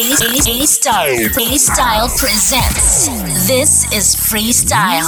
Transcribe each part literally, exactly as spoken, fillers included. Daily Style. Daily Style presents. This is Freestyle.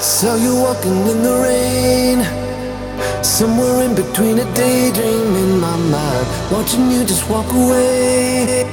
Saw you walking in the rain, somewhere in between a daydream in my mind, watching you just walk away.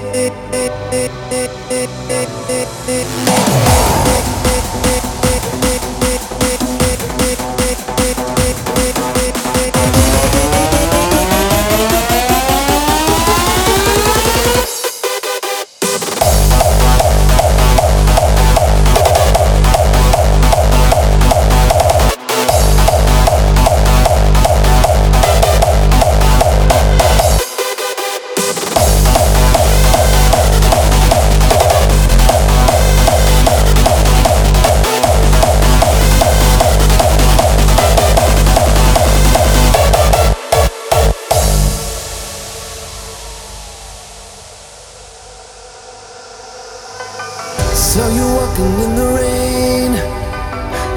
Saw you walking in the rain,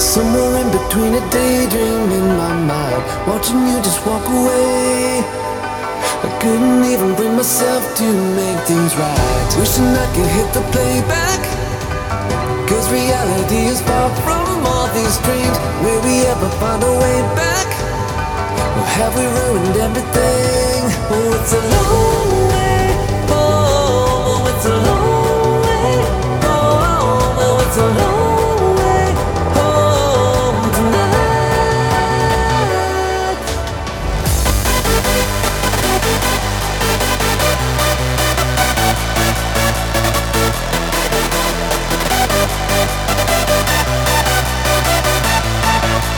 somewhere in between a daydream in my mind, watching you just walk away. I couldn't even bring myself to make things right, wishing I could hit the playback, cause reality is far from all these dreams. Will we ever find a way back, or have we ruined everything? Oh, it's a long way home, oh, it's a long way. It's a long way home tonight.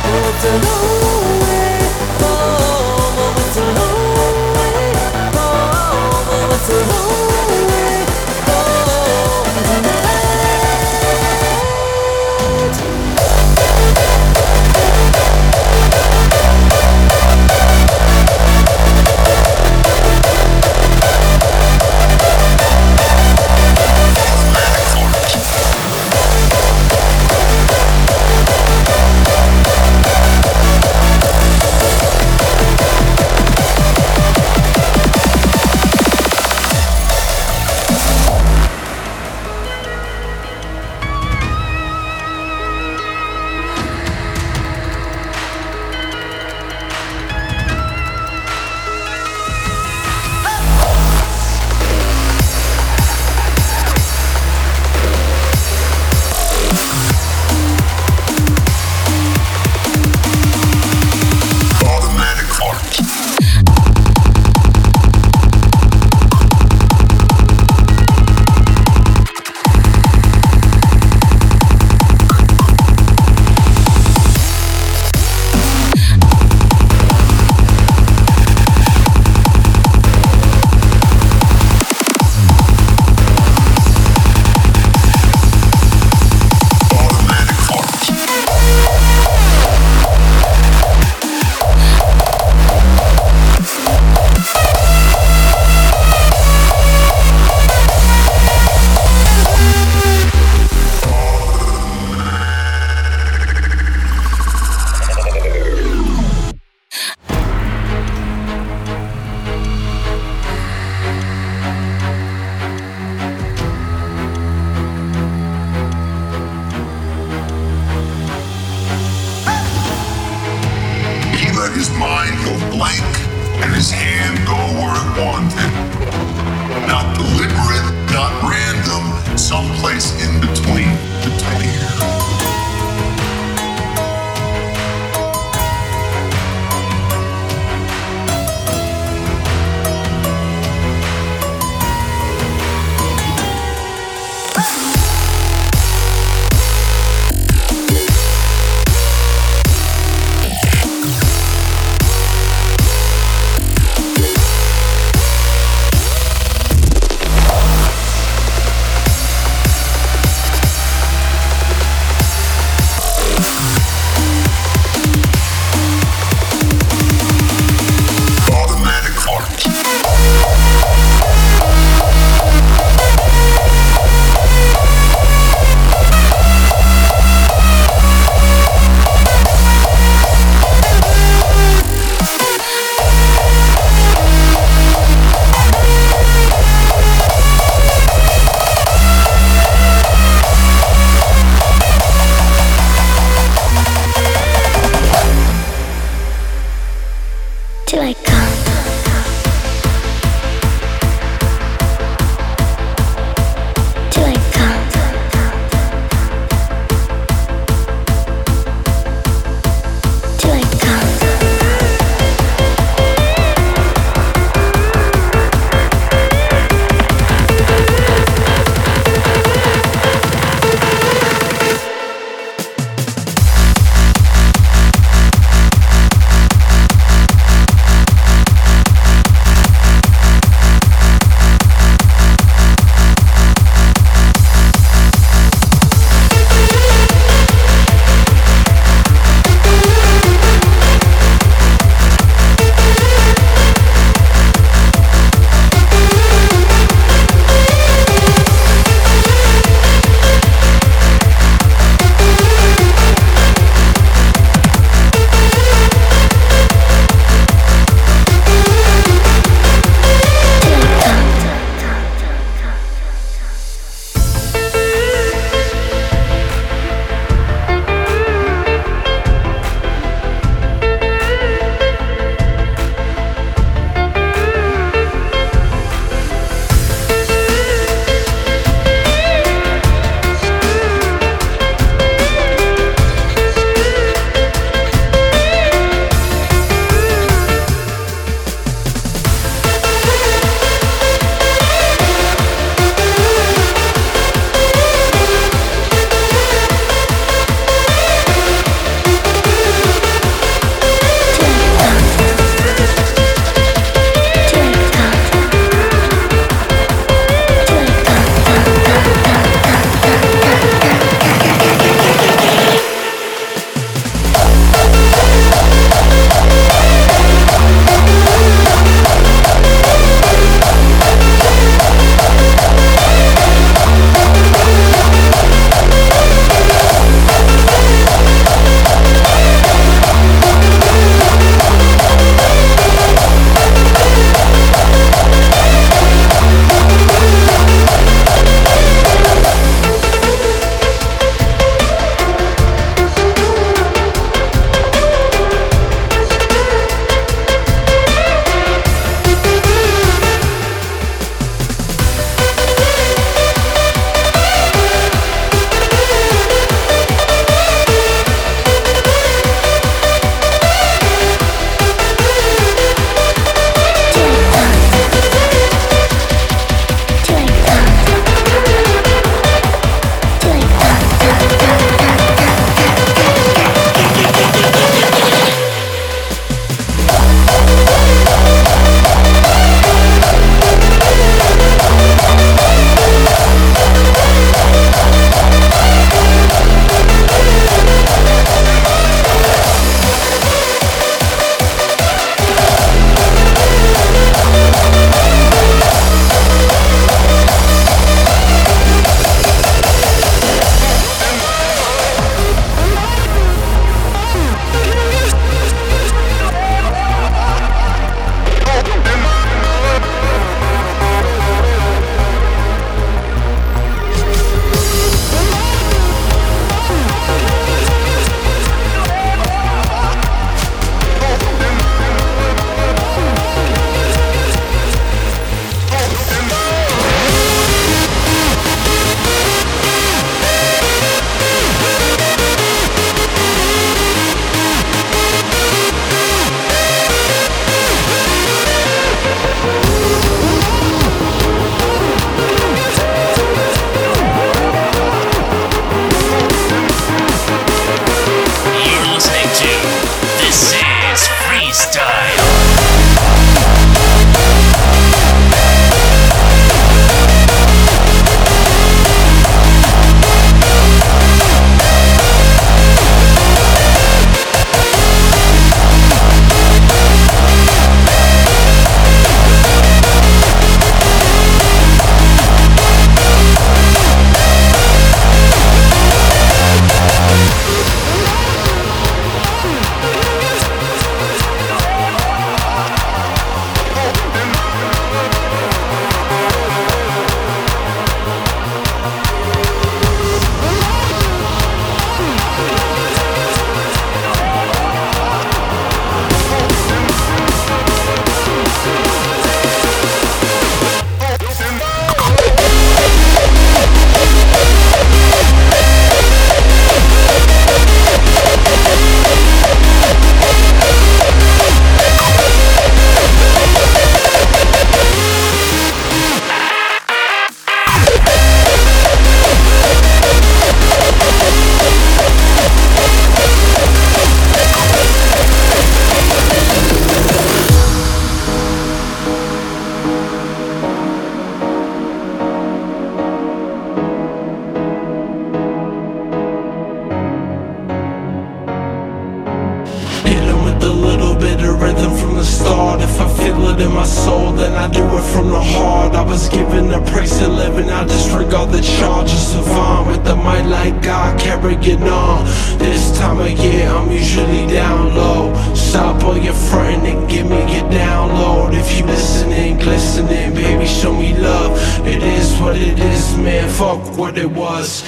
Oh, it's a long way home. Oh, it's a long way home. Oh, it's a long way. bit of rhythm from the start. If I feel it in my soul, then I do it from the heart. I was given the price of living, I disregard the charges of on. With the might like God carrying on. This time of year, I'm usually down low. Stop on your front and give me your download. If you listening, glistening, baby, show me love. It is what it is, man, fuck what it was.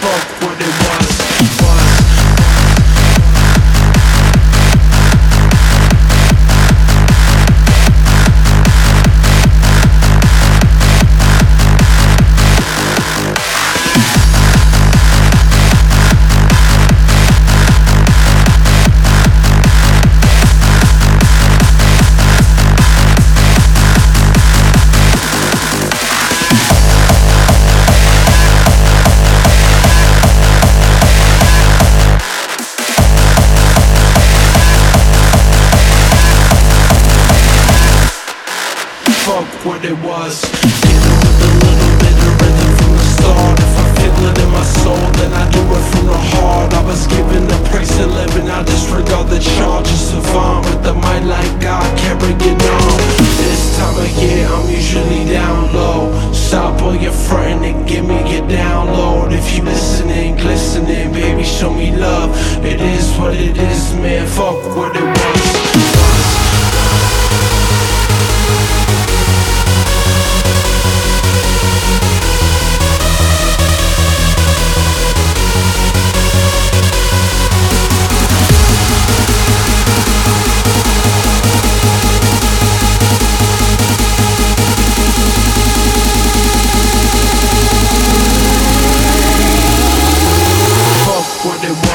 Fuck what it was. Dealing with a little bit of rhythm from the start. If I feel it in my soul, then I do it from the heart. I was given the price of living, I disregard the charges of on. With the might like God carrying on. This time of year, I'm usually down low. Stop on your friend and give me your download. If you listening, glistening, baby, show me love. It is what it is, man, fuck what it was. What it was.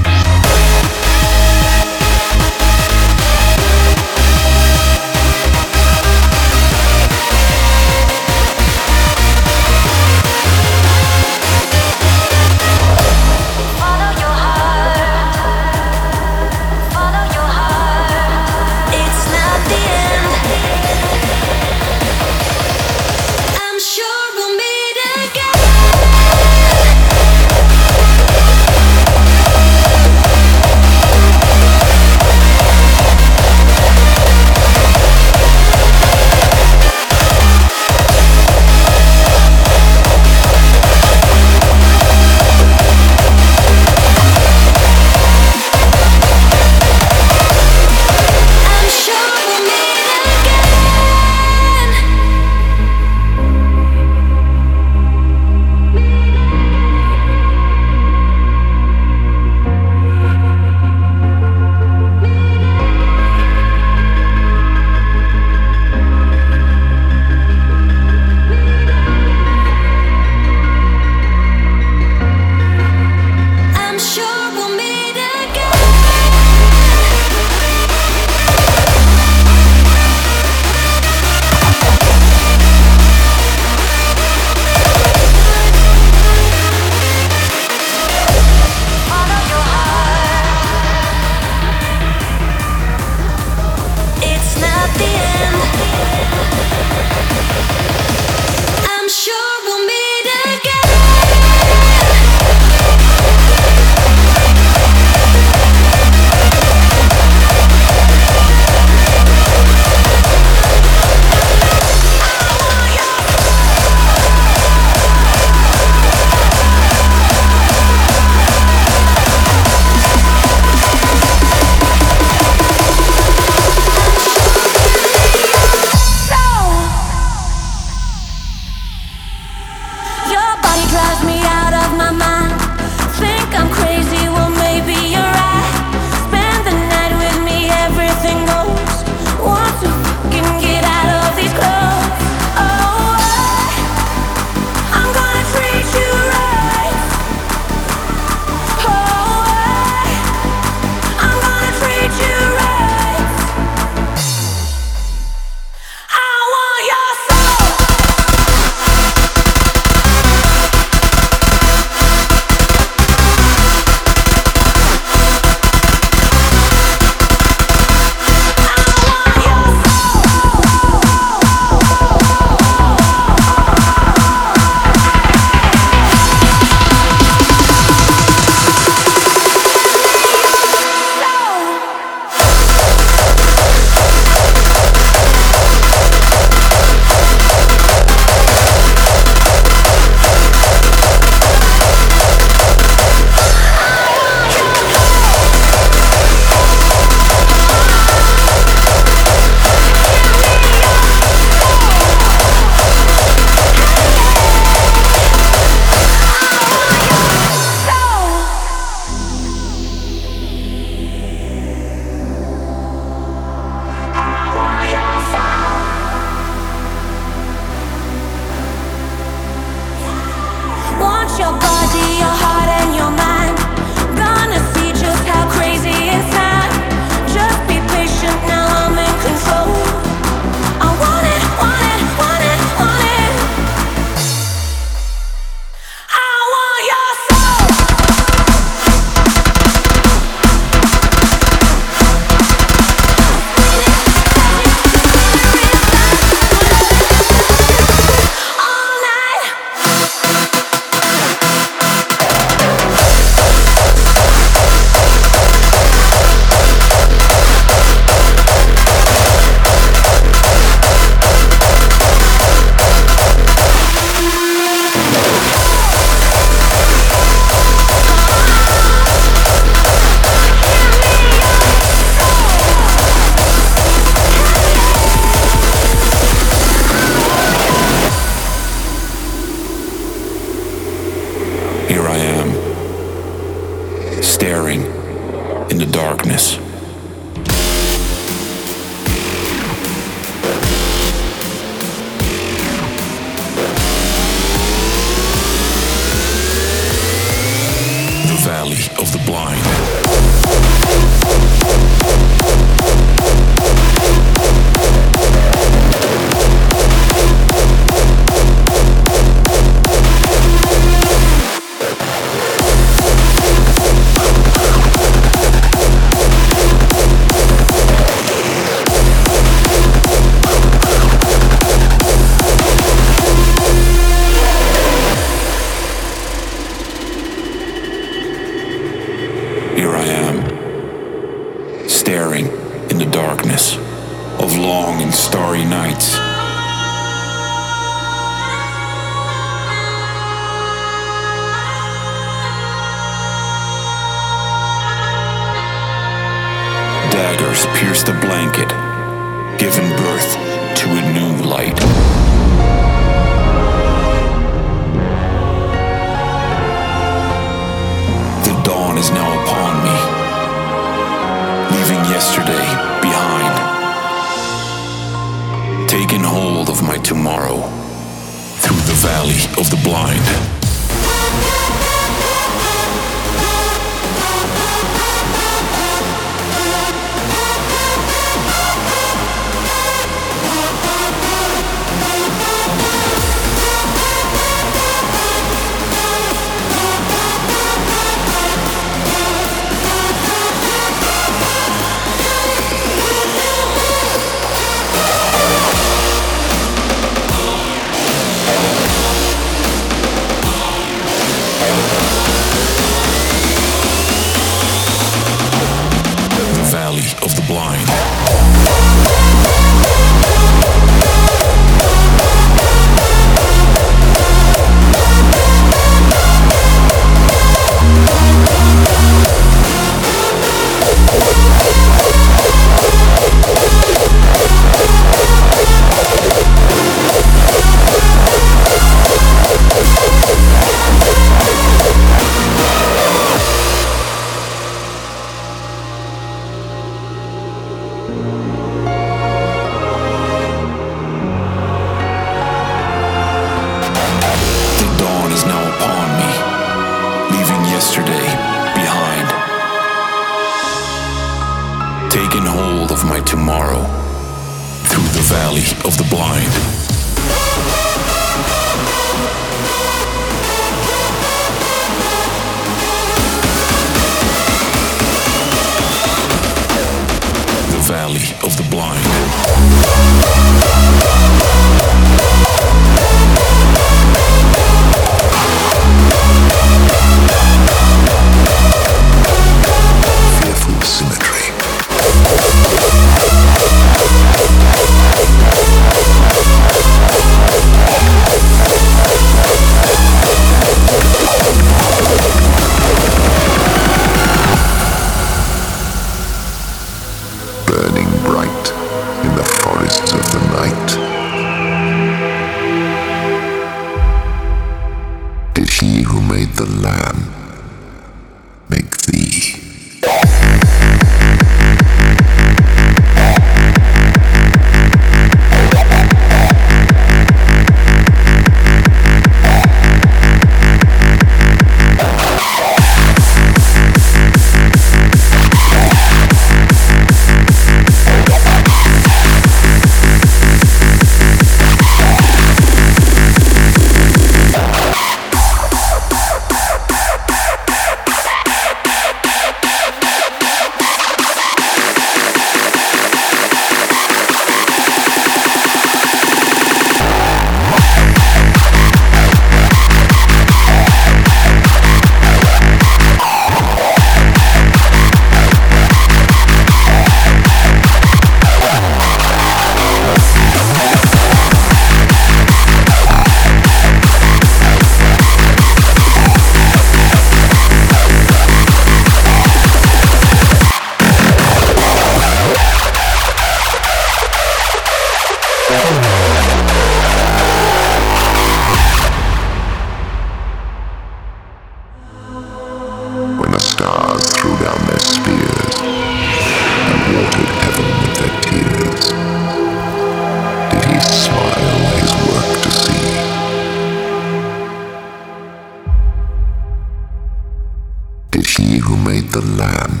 the Lamb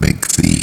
make thee.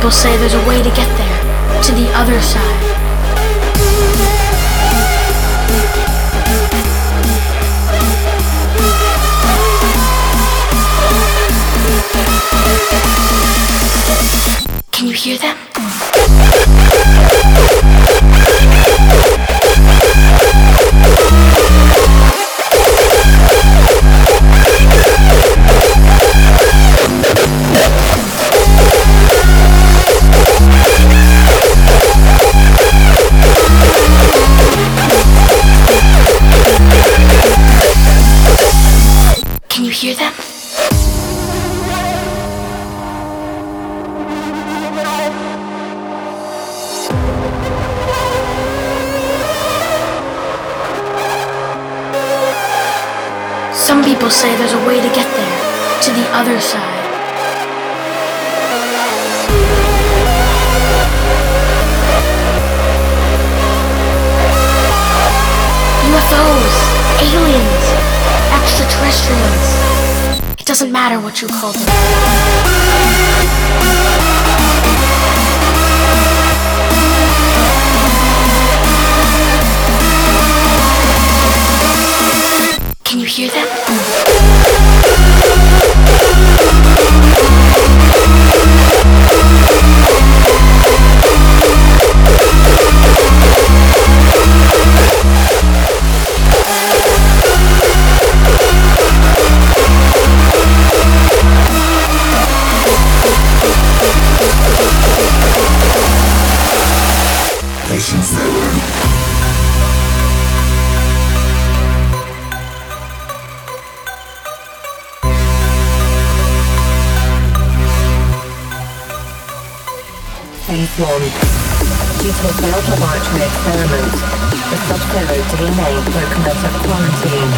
People say there's a way to get there, to the other side. Can you hear them? Can you hear them? Some people say there's a way to get there, to the other side. U F Os, aliens, extraterrestrials. It doesn't matter what you call them. Can you hear them? Patience never. Form. Due to a failed laboratory experiment, the subsequent D N A were conducted quarantine.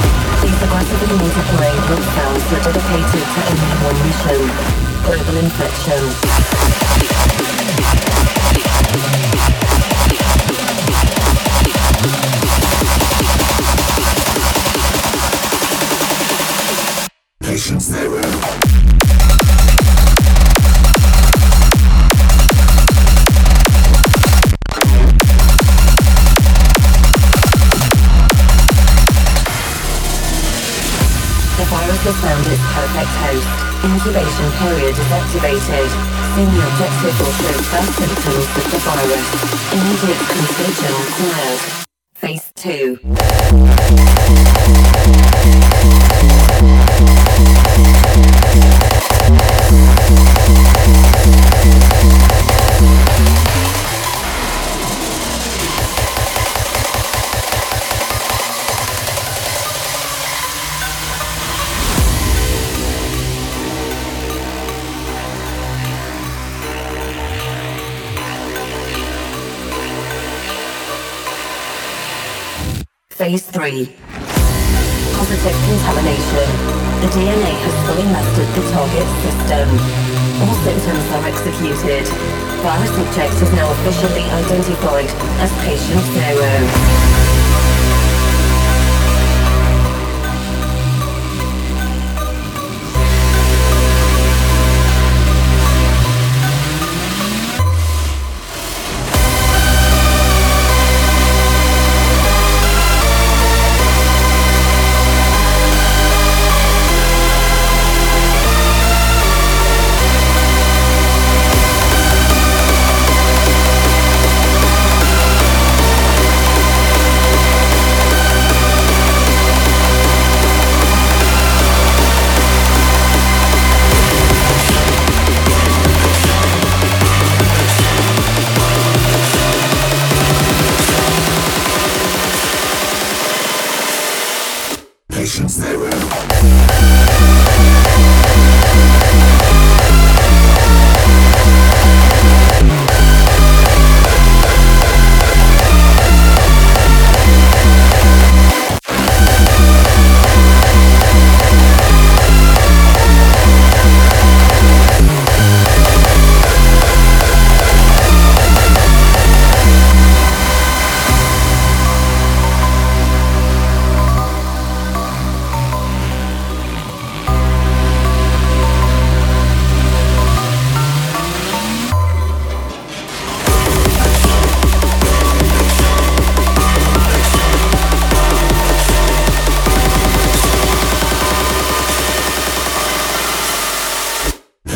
These aggressively multiplying blood cells were dedicated to only one mission: global infection. Patient zero. Has found its perfect host. Incubation period is activated. Senior objective will show first symptoms of the virus. Immediate contagion required. Phase two. Phase three. Positive contamination. The D N A has fully mastered the target system. All symptoms are executed. Virus subject is now officially identified as patient zero.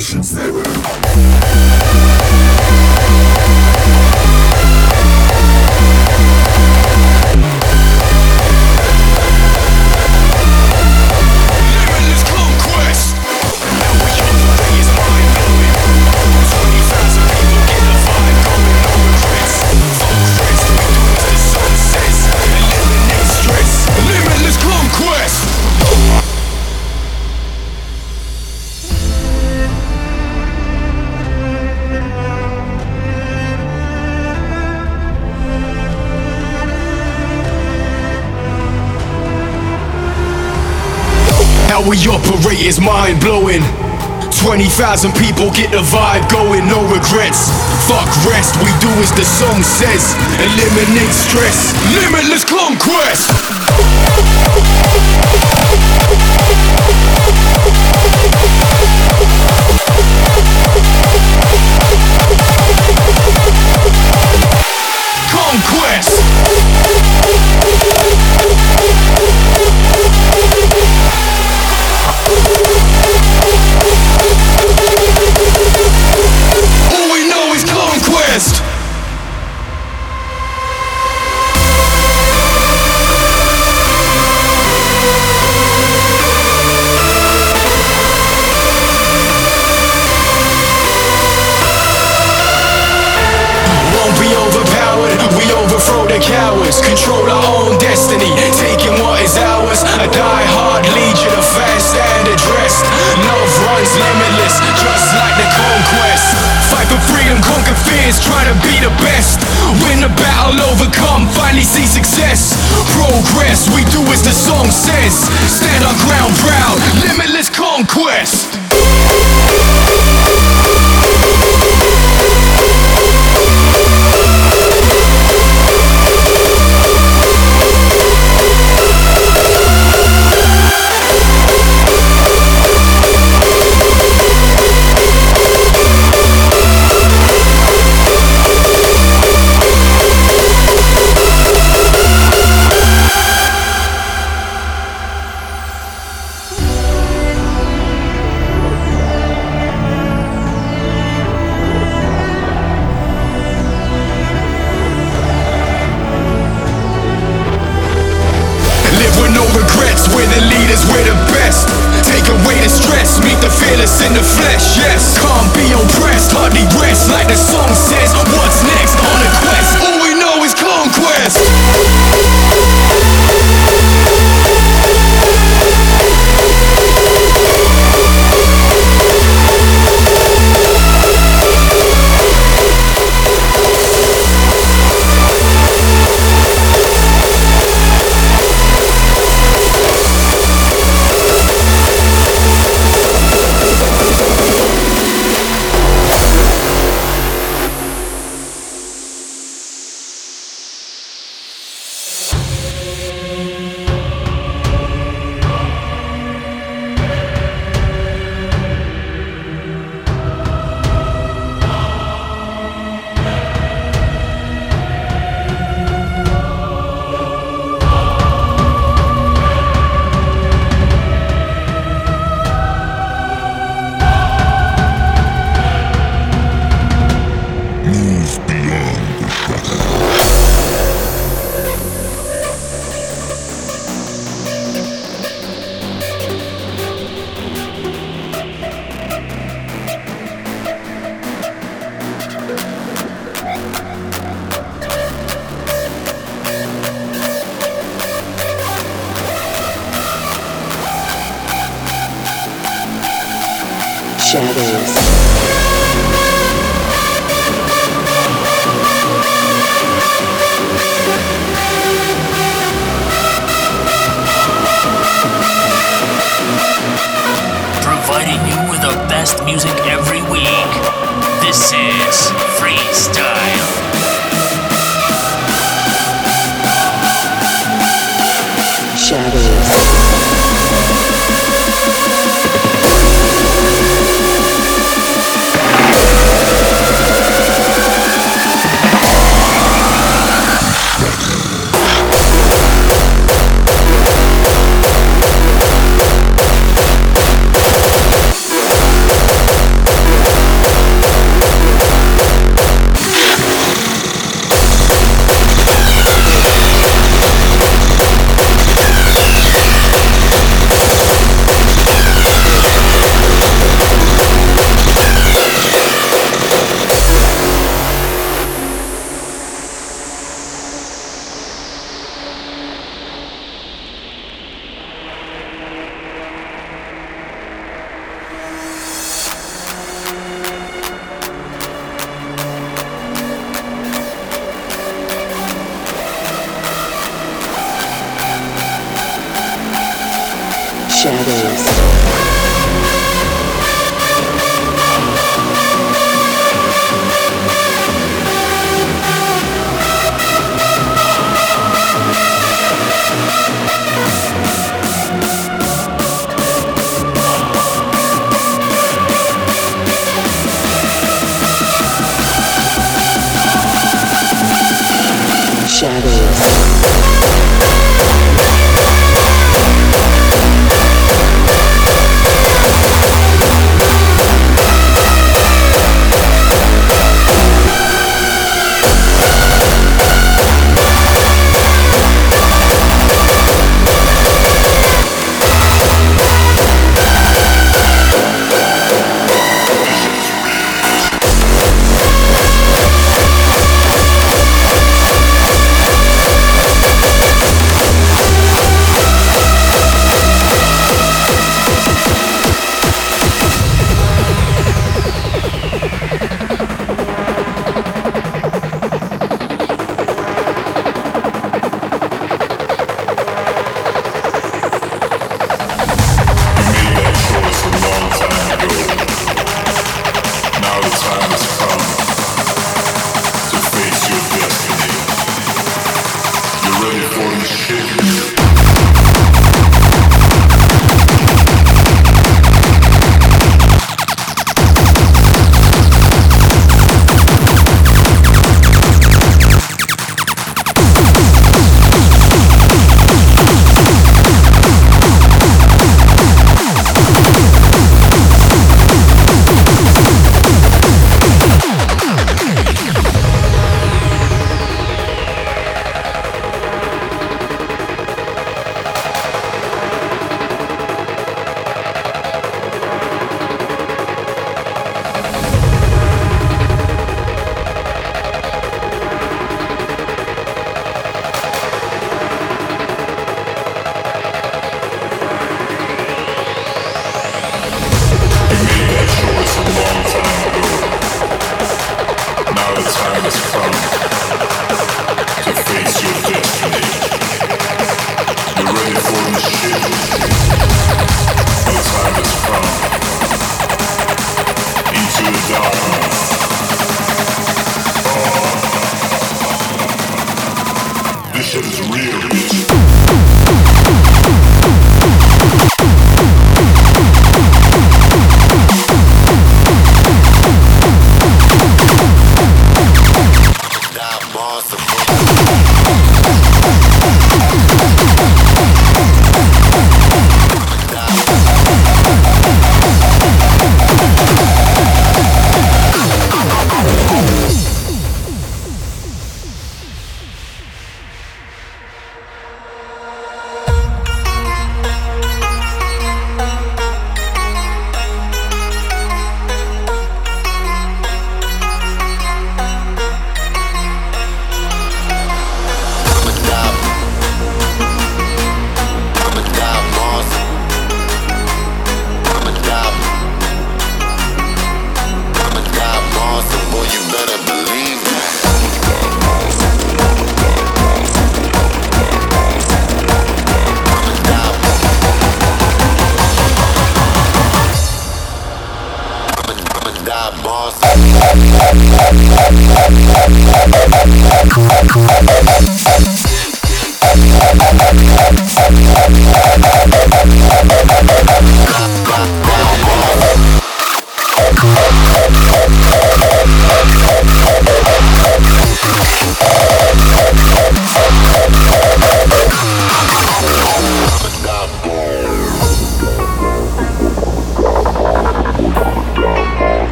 nations they were. How we operate is mind-blowing. Twenty thousand people get the vibe going, no regrets. Fuck rest, we do as the song says. Eliminate stress, limitless conquest. Cowards control our own destiny, taking what is ours. A die-hard legion of fast and addressed. Love runs limitless, just like the conquest. Fight for freedom, conquer fears, try to be the best. Win the battle, overcome, finally see success. Progress, we do as the song says. Stand our ground proud, limitless conquest. We're the leaders, we're the best. Take away the stress, meet the fearless in the flesh, yes. Can't be oppressed, hardly rest, like the song says. What's next on the quest? All we know is conquest. Shadows. Providing you with the best music every week, this is Freestyle. Shadows.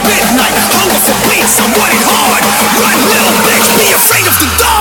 Midnight, hunger for beats, I'm running hard. Run, little bitch, be afraid of the dark.